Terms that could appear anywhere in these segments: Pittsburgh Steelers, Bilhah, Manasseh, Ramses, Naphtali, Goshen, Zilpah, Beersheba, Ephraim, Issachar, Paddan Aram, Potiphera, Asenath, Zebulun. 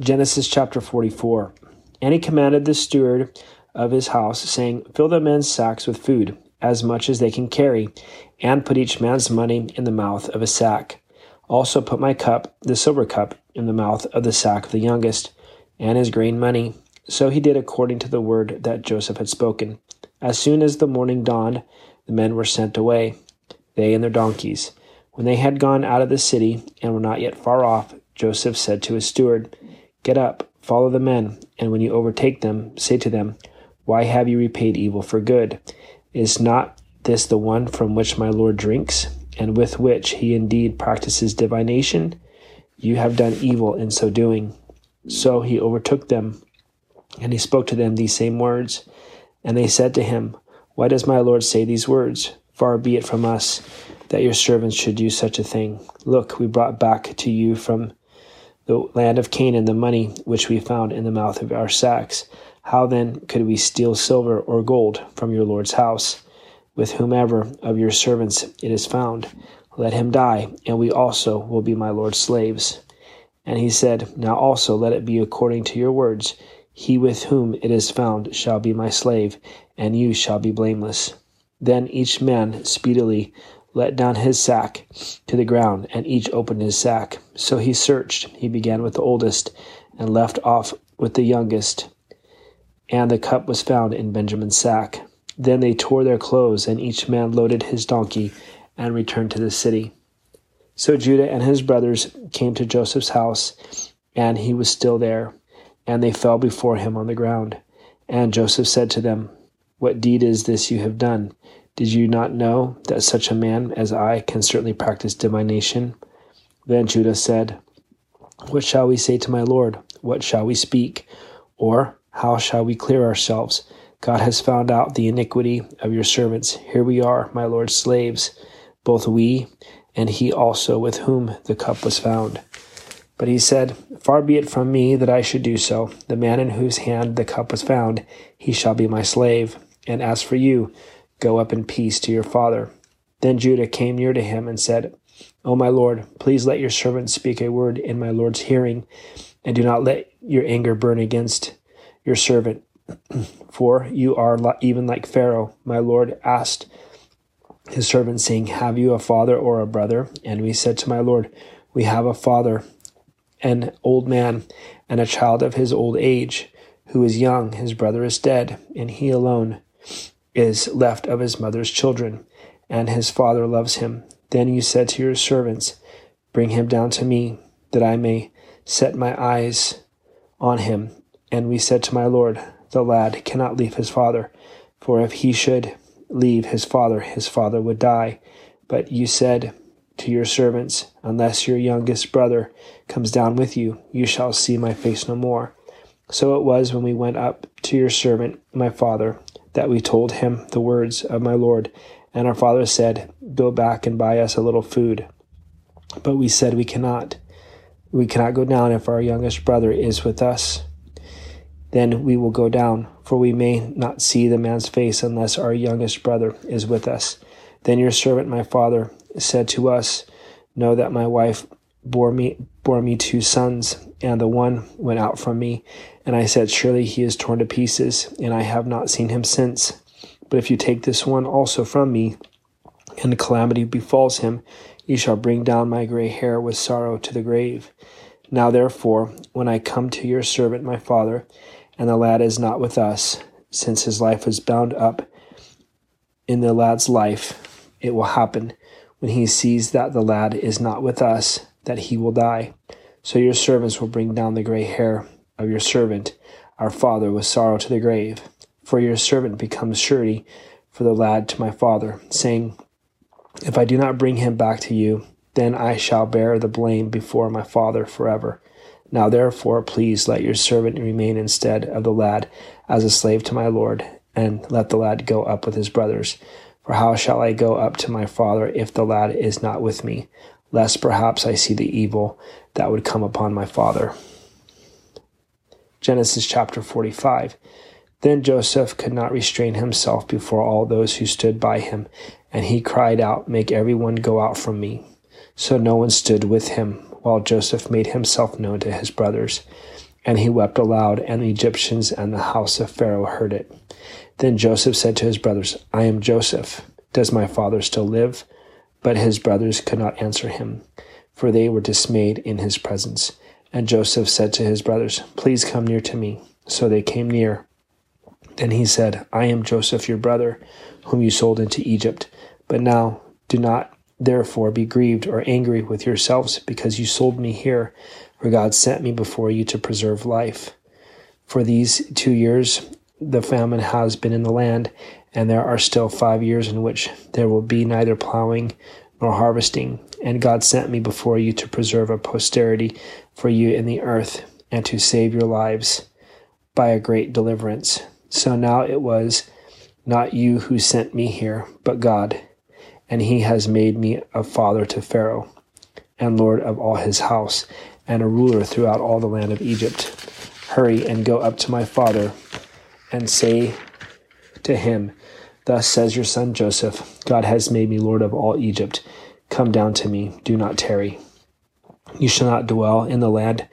Genesis chapter 44. And he commanded the steward of his house, saying, Fill the men's sacks with food, as much as they can carry, and put each man's money in the mouth of a sack. Also put my cup, the silver cup, in the mouth of the sack of the youngest, and his grain money. So he did according to the word that Joseph had spoken. As soon as the morning dawned, the men were sent away, they and their donkeys. When they had gone out of the city and were not yet far off, Joseph said to his steward, Get up, follow the men, and when you overtake them, say to them, Why have you repaid evil for good? Is not this the one from which my Lord drinks, and with which he indeed practices divination? You have done evil in so doing. So he overtook them, and he spoke to them these same words. And they said to him, Why does my Lord say these words? Far be it from us that your servants should do such a thing. Look, we brought back to you from the land of Canaan the money which we found in the mouth of our sacks. How then could we steal silver or gold from your Lord's house? With whomever of your servants it is found, let him die, and we also will be my Lord's slaves. And he said, Now also let it be according to your words. He with whom it is found shall be my slave, and you shall be blameless. Then each man speedily let down his sack to the ground, and each opened his sack. So he searched. He began with the oldest, and left off with the youngest. And the cup was found in Benjamin's sack. Then they tore their clothes, and each man loaded his donkey, and returned to the city. So Judah and his brothers came to Joseph's house, and he was still there. And they fell before him on the ground. And Joseph said to them, What deed is this you have done? Did you not know that such a man as I can certainly practice divination? Then Judah said, What shall we say to my Lord? What shall we speak? Or how shall we clear ourselves? God has found out the iniquity of your servants. Here we are, my Lord's slaves, both we and he also with whom the cup was found. But he said, Far be it from me that I should do so. The man in whose hand the cup was found, he shall be my slave. And as for you, go up in peace to your father. Then Judah came near to him and said, O my Lord, please let your servant speak a word in my Lord's hearing, and do not let your anger burn against your servant. For you are even like Pharaoh. My Lord asked his servant, saying, Have you a father or a brother? And we said to my Lord, We have a father, an old man, and a child of his old age, who is young. His brother is dead, and he alone is left of his mother's children, and his father loves him. Then you said to your servants, Bring him down to me, that I may set my eyes on him. And we said to my Lord, The lad cannot leave his father, for if he should leave his father would die. But you said to your servants, Unless your youngest brother comes down with you, you shall see my face no more. So it was when we went up to your servant, my father, that we told him the words of my Lord. And our father said, Go back and buy us a little food. But we said, We cannot go down if our youngest brother is with us. Then we will go down, for we may not see the man's face unless our youngest brother is with us. Then your servant, my father, said to us, Know that my wife bore me two sons, and the one went out from me. And I said, Surely he is torn to pieces, and I have not seen him since. But if you take this one also from me, and calamity befalls him, you shall bring down my gray hair with sorrow to the grave. Now therefore, when I come to your servant my father, and the lad is not with us, since his life was bound up in the lad's life, it will happen, when he sees that the lad is not with us, that he will die. So your servants will bring down the gray hair of your servant, our father, with sorrow to the grave. For your servant becomes surety for the lad to my father, saying, If I do not bring him back to you, then I shall bear the blame before my father forever. Now therefore, please let your servant remain instead of the lad as a slave to my Lord, and let the lad go up with his brothers. For how shall I go up to my father if the lad is not with me, lest perhaps I see the evil that would come upon my father? Genesis chapter 45. Then Joseph could not restrain himself before all those who stood by him, and he cried out, Make everyone go out from me. So no one stood with him, while Joseph made himself known to his brothers. And he wept aloud, and the Egyptians and the house of Pharaoh heard it. Then Joseph said to his brothers, I am Joseph. Does my father still live? But his brothers could not answer him, for they were dismayed in his presence. And Joseph said to his brothers, Please come near to me. So they came near. Then he said, I am Joseph, your brother, whom you sold into Egypt. But now do not therefore be grieved or angry with yourselves, because you sold me here, for God sent me before you to preserve life. For these 2 years the famine has been in the land, and there are still 5 years in which there will be neither plowing nor harvesting. And God sent me before you to preserve a posterity for you in the earth, and to save your lives by a great deliverance. So now it was not you who sent me here, but God. And he has made me a father to Pharaoh, and lord of all his house, and a ruler throughout all the land of Egypt. Hurry and go up to my father, and say to him, Thus says your son Joseph, God has made me lord of all Egypt. Come down to me, do not tarry. You shall not dwell in the land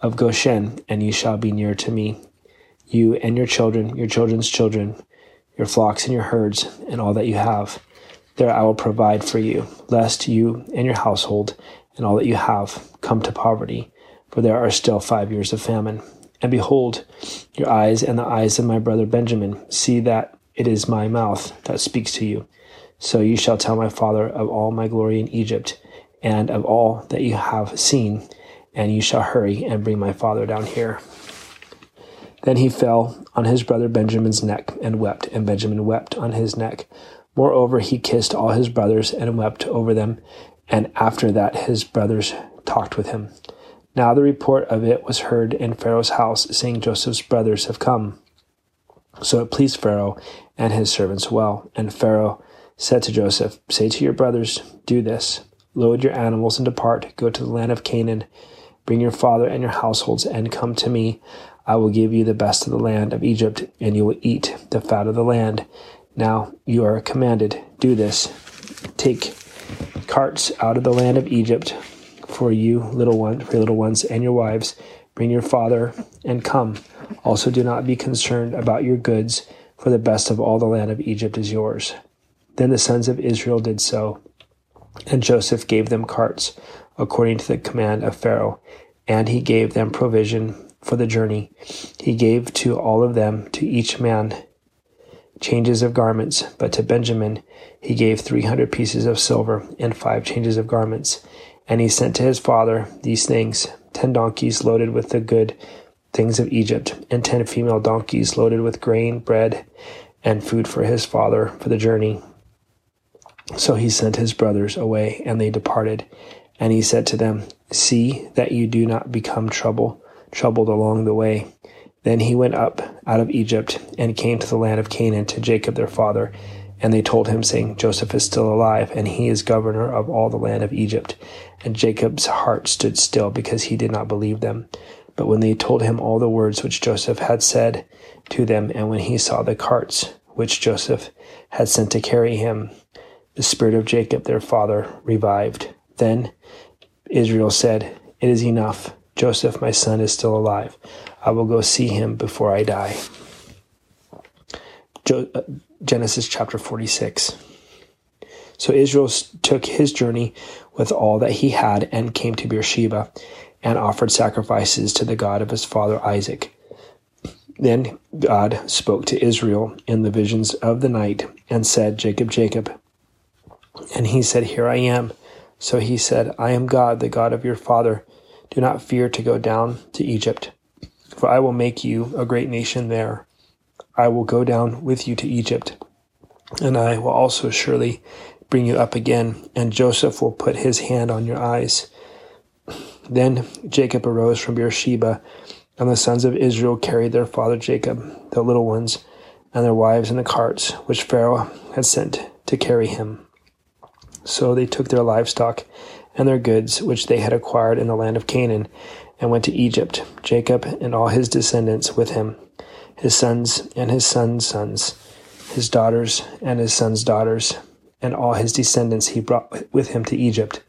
of Goshen, and you shall be near to me, you and your children, your children's children, your flocks and your herds, and all that you have. There I will provide for you, lest you and your household and all that you have come to poverty, for there are still 5 years of famine. And behold, your eyes and the eyes of my brother Benjamin see that it is my mouth that speaks to you. So you shall tell my father of all my glory in Egypt, and of all that you have seen, and you shall hurry and bring my father down here. Then he fell on his brother Benjamin's neck and wept, and Benjamin wept on his neck. Moreover, he kissed all his brothers and wept over them, and after that his brothers talked with him. Now the report of it was heard in Pharaoh's house, saying, Joseph's brothers have come. So it pleased Pharaoh and his servants well. And Pharaoh said to Joseph, Say to your brothers, Do this, load your animals and depart, go to the land of Canaan, bring your father and your households, and come to me. I will give you the best of the land of Egypt, and you will eat the fat of the land. Now you are commanded, do this, take carts out of the land of Egypt for your little ones and your wives, bring your father and come. Also do not be concerned about your goods, for the best of all the land of Egypt is yours. Then the sons of Israel did so, and Joseph gave them carts according to the command of Pharaoh, and he gave them provision for the journey. He gave to all of them, to each man, changes of garments, but to Benjamin he gave 300 pieces of silver and 5 changes of garments. And he sent to his father these things: 10 donkeys loaded with the good things of Egypt, and 10 female donkeys loaded with grain, bread, and food for his father for the journey. So he sent his brothers away, and they departed. And he said to them, See that you do not become troubled along the way. Then he went up out of Egypt and came to the land of Canaan to Jacob their father. And they told him, saying, Joseph is still alive, and he is governor of all the land of Egypt. And Jacob's heart stood still, because he did not believe them. But when they told him all the words which Joseph had said to them, and when he saw the carts which Joseph had sent to carry him, the spirit of Jacob their father revived. Then Israel said, It is enough. Joseph, my son, is still alive. I will go see him before I die. Genesis chapter 46. So Israel took his journey with all that he had, and came to Beersheba, and offered sacrifices to the God of his father Isaac. Then God spoke to Israel in the visions of the night, and said, Jacob, Jacob. And he said, Here I am. So he said, I am God, the God of your father. Do not fear to go down to Egypt, for I will make you a great nation there. I will go down with you to Egypt, and I will also surely bring you up again, and Joseph will put his hand on your eyes. Then Jacob arose from Beersheba, and the sons of Israel carried their father Jacob, the little ones, and their wives in the carts, which Pharaoh had sent to carry him. So they took their livestock and their goods, which they had acquired in the land of Canaan, and went to Egypt, Jacob and all his descendants with him, his sons and his sons' sons, his daughters and his sons' daughters, and all his descendants he brought with him to Egypt.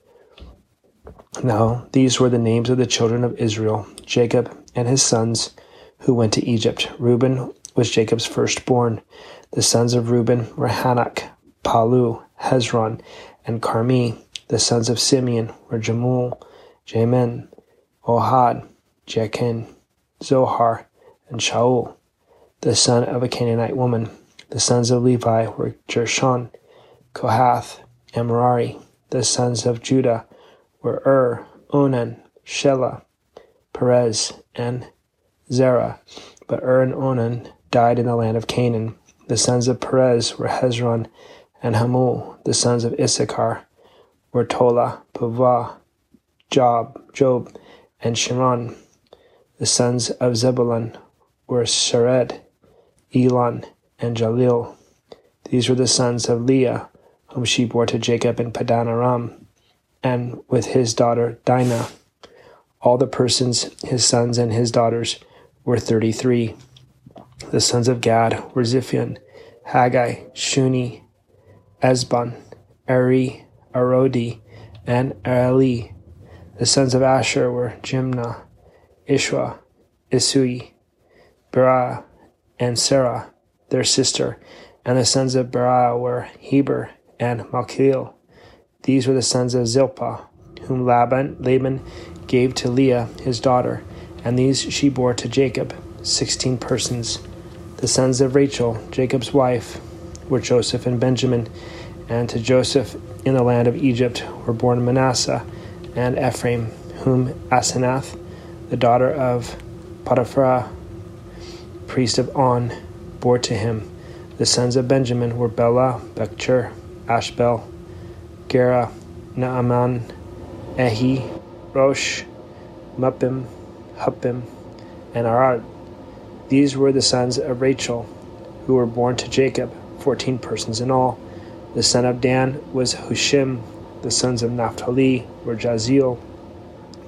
Now these were the names of the children of Israel: Jacob and his sons who went to Egypt. Reuben was Jacob's firstborn. The sons of Reuben were Hanak, Palu, Hezron, and Carmi. The sons of Simeon were Jamul, Jamin, Ohad, Jachin, Zohar, and Shaul, the son of a Canaanite woman. The sons of Levi were Gershon, Kohath, and Merari. The sons of Judah were Onan, Shelah, Perez, and Zerah. But and Onan died in the land of Canaan. The sons of Perez were Hezron and Hamul. The sons of Issachar were Tola, Puvah, Job, and Shimron. The sons of Zebulun were Sered, Elon, and Jalil. These were the sons of Leah, whom she bore to Jacob in Paddan Aram, and with his daughter Dinah. All the persons, his sons and his daughters, were 33. The sons of Gad were Ziphion, Haggai, Shuni, Ezbon, Eri, Arodi, and Areli. The sons of Asher were Jimnah, Ishwa, Isui, Berah, and Sarah, their sister. And the sons of Berah were Heber and Malkiel. These were the sons of Zilpah, whom Laban gave to Leah, his daughter, and these she bore to Jacob, 16 persons. The sons of Rachel, Jacob's wife, were Joseph and Benjamin, and to Joseph in the land of Egypt were born Manasseh and Ephraim, whom Asenath, the daughter of Potiphera, priest of On, bore to him. The sons of Benjamin were Bela, Bechur, Ashbel, Gera, Naaman, Ehi, Rosh, Muppim, Huppim, and Arad. These were the sons of Rachel, who were born to Jacob, 14 persons in all. The son of Dan was Hushim. The sons of Naphtali were Jaziel,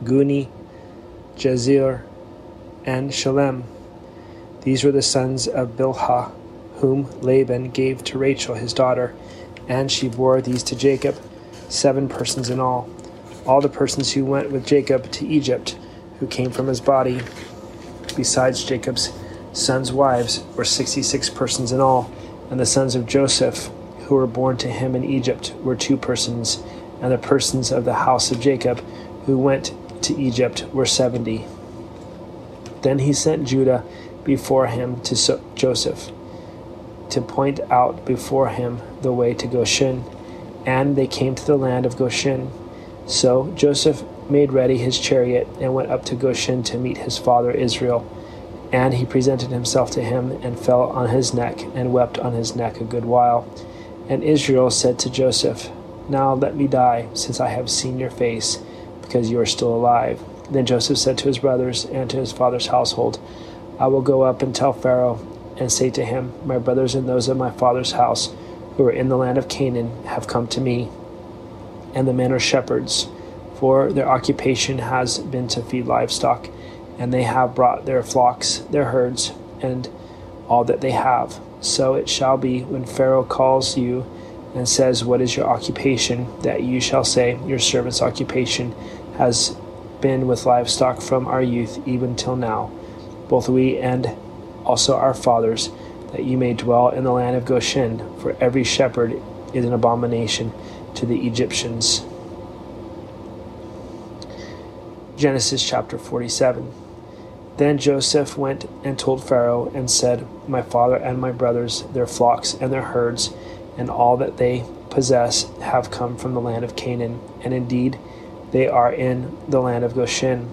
Guni, Jazir, and Shalem. These were the sons of Bilhah, whom Laban gave to Rachel his daughter, and she bore these to Jacob, 7 persons in all. All the persons who went with Jacob to Egypt, who came from his body, besides Jacob's sons' wives, were 66 persons in all. And the sons of Joseph, who were born to him in Egypt, were 2 persons. And the persons of the house of Jacob, who went to Egypt, were 70. Then he sent Judah before him to Joseph, to point out before him the way to Goshen. And they came to the land of Goshen. So Joseph made ready his chariot and went up to Goshen to meet his father Israel. And he presented himself to him and fell on his neck and wept on his neck a good while. And Israel said to Joseph, "Now let me die, since I have seen your face, because you are still alive." Then Joseph said to his brothers and to his father's household, "I will go up and tell Pharaoh and say to him, 'My brothers and those of my father's house who are in the land of Canaan have come to me, and the men are shepherds, for their occupation has been to feed livestock, and they have brought their flocks, their herds, and all that they have.' So it shall be when Pharaoh calls you and says, 'What is your occupation?' that you shall say, 'Your servant's occupation has been with livestock from our youth even till now, both we and also our fathers, that you may dwell in the land of Goshen, for every shepherd is an abomination to the Egyptians." Genesis chapter 47. Then Joseph went and told Pharaoh and said, "My father and my brothers, their flocks and their herds, and all that they possess have come from the land of Canaan, and indeed they are in the land of Goshen."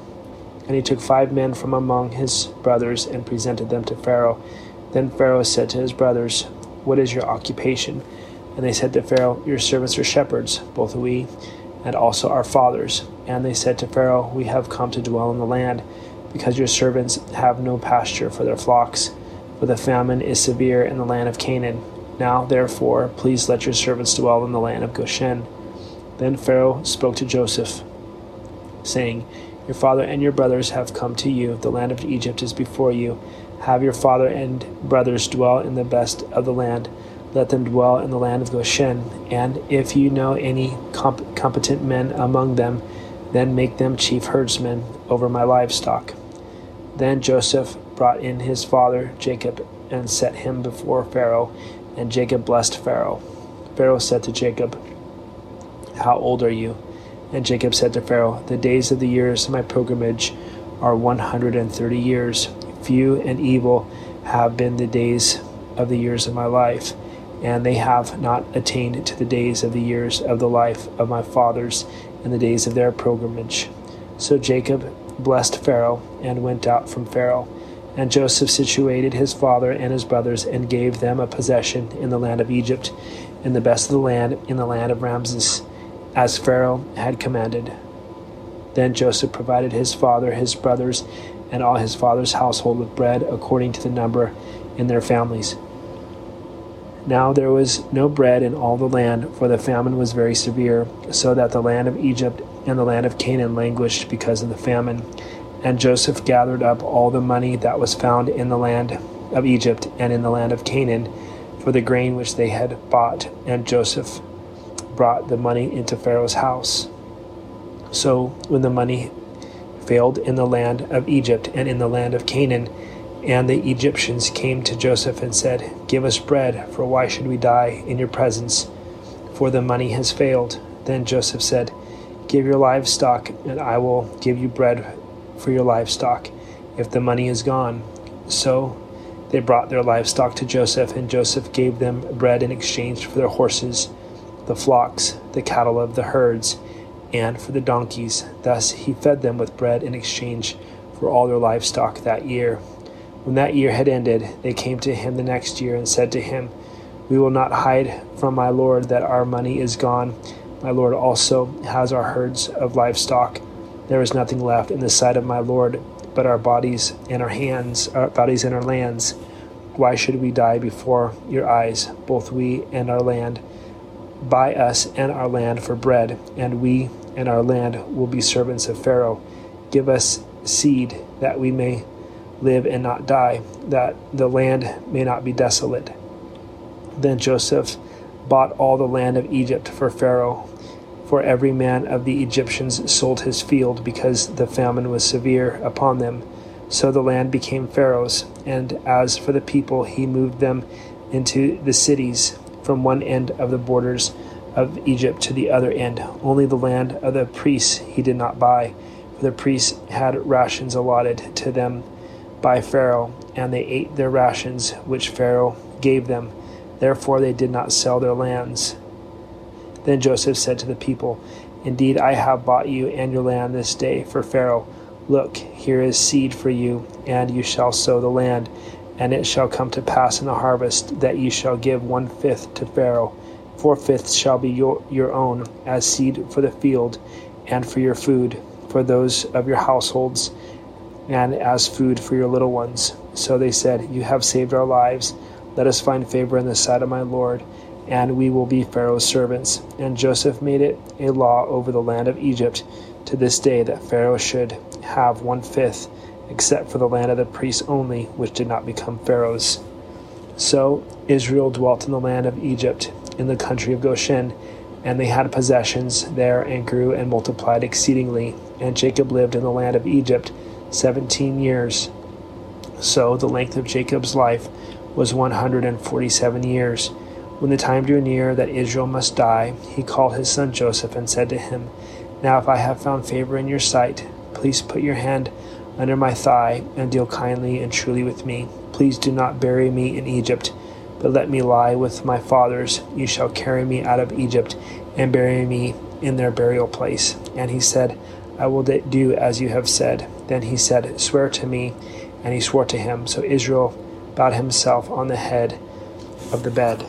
And he took 5 men from among his brothers and presented them to Pharaoh. Then Pharaoh said to his brothers, "What is your occupation?" And they said to Pharaoh, "Your servants are shepherds, both we and also our fathers." And they said to Pharaoh, "We have come to dwell in the land, because your servants have no pasture for their flocks, for the famine is severe in the land of Canaan. Now, therefore, please let your servants dwell in the land of Goshen." Then Pharaoh spoke to Joseph, saying, "Your father and your brothers have come to you. The land of Egypt is before you. Have your father and brothers dwell in the best of the land. Let them dwell in the land of Goshen, and if you know any competent men among them, then make them chief herdsmen over my livestock." Then Joseph brought in his father Jacob and set him before Pharaoh, and Jacob blessed Pharaoh. Pharaoh said to Jacob, "How old are you?" And Jacob said to Pharaoh, "The days of the years of my pilgrimage are 130 years. Few and evil have been the days of the years of my life, and they have not attained to the days of the years of the life of my fathers and the days of their pilgrimage." So Jacob blessed Pharaoh and went out from Pharaoh. And Joseph situated his father and his brothers and gave them a possession in the land of Egypt, in the best of the land, in the land of Ramses, as Pharaoh had commanded. Then Joseph provided his father, his brothers, and all his father's household with bread according to the number in their families. Now there was no bread in all the land, for the famine was very severe, so that the land of Egypt and the land of Canaan languished because of the famine. And Joseph gathered up all the money that was found in the land of Egypt and in the land of Canaan for the grain which they had bought, and Joseph brought the money into Pharaoh's house. So when the money failed in the land of Egypt and in the land of Canaan, and the Egyptians came to Joseph and said, "Give us bread, for why should we die in your presence? For the money has failed." Then Joseph said, "Give your livestock, and I will give you bread for your livestock, if the money is gone." So they brought their livestock to Joseph, and Joseph gave them bread in exchange for their horses, the flocks, the cattle of the herds, and for the donkeys. Thus he fed them with bread in exchange for all their livestock that year. When that year had ended, they came to him the next year and said to him, "We will not hide from my lord that our money is gone. My lord also has our herds of livestock. There is nothing left in the sight of my lord but our bodies and our lands. Why should we die before your eyes, both we and our land? Buy us and our land for bread, and we and our land will be servants of Pharaoh. Give us seed that we may live and not die, that the land may not be desolate." Then Joseph bought all the land of Egypt for Pharaoh, for every man of the Egyptians sold his field, because the famine was severe upon them. So the land became Pharaoh's, and as for the people, he moved them into the cities from one end of the borders of Egypt to the other end. Only the land of the priests he did not buy, for the priests had rations allotted to them by Pharaoh, and they ate their rations which Pharaoh gave them. Therefore they did not sell their lands. Then Joseph said to the people, "Indeed, I have bought you and your land this day for Pharaoh. Look, here is seed for you, and you shall sow the land. And it shall come to pass in the harvest that you shall give 1/5 to Pharaoh. 4/5 shall be your own, as seed for the field, and for your food, for those of your households, and as food for your little ones." So they said, "You have saved our lives. Let us find favor in the sight of my lord, and we will be Pharaoh's servants." And Joseph made it a law over the land of Egypt to this day that Pharaoh should have 1/5, except for the land of the priests only, which did not become Pharaoh's. So Israel dwelt in the land of Egypt, in the country of Goshen, and they had possessions there and grew and multiplied exceedingly. And Jacob lived in the land of Egypt 17 years. So the length of Jacob's life was 147 years. When the time drew near that Israel must die, he called his son Joseph and said to him, "Now if I have found favor in your sight, please put your hand under my thigh and deal kindly and truly with me. Please do not bury me in Egypt, but let me lie with my fathers. You shall carry me out of Egypt and bury me in their burial place." And he said, "I will do as you have said." Then he said, "Swear to me," and he swore to him. So Israel bowed himself on the head of the bed.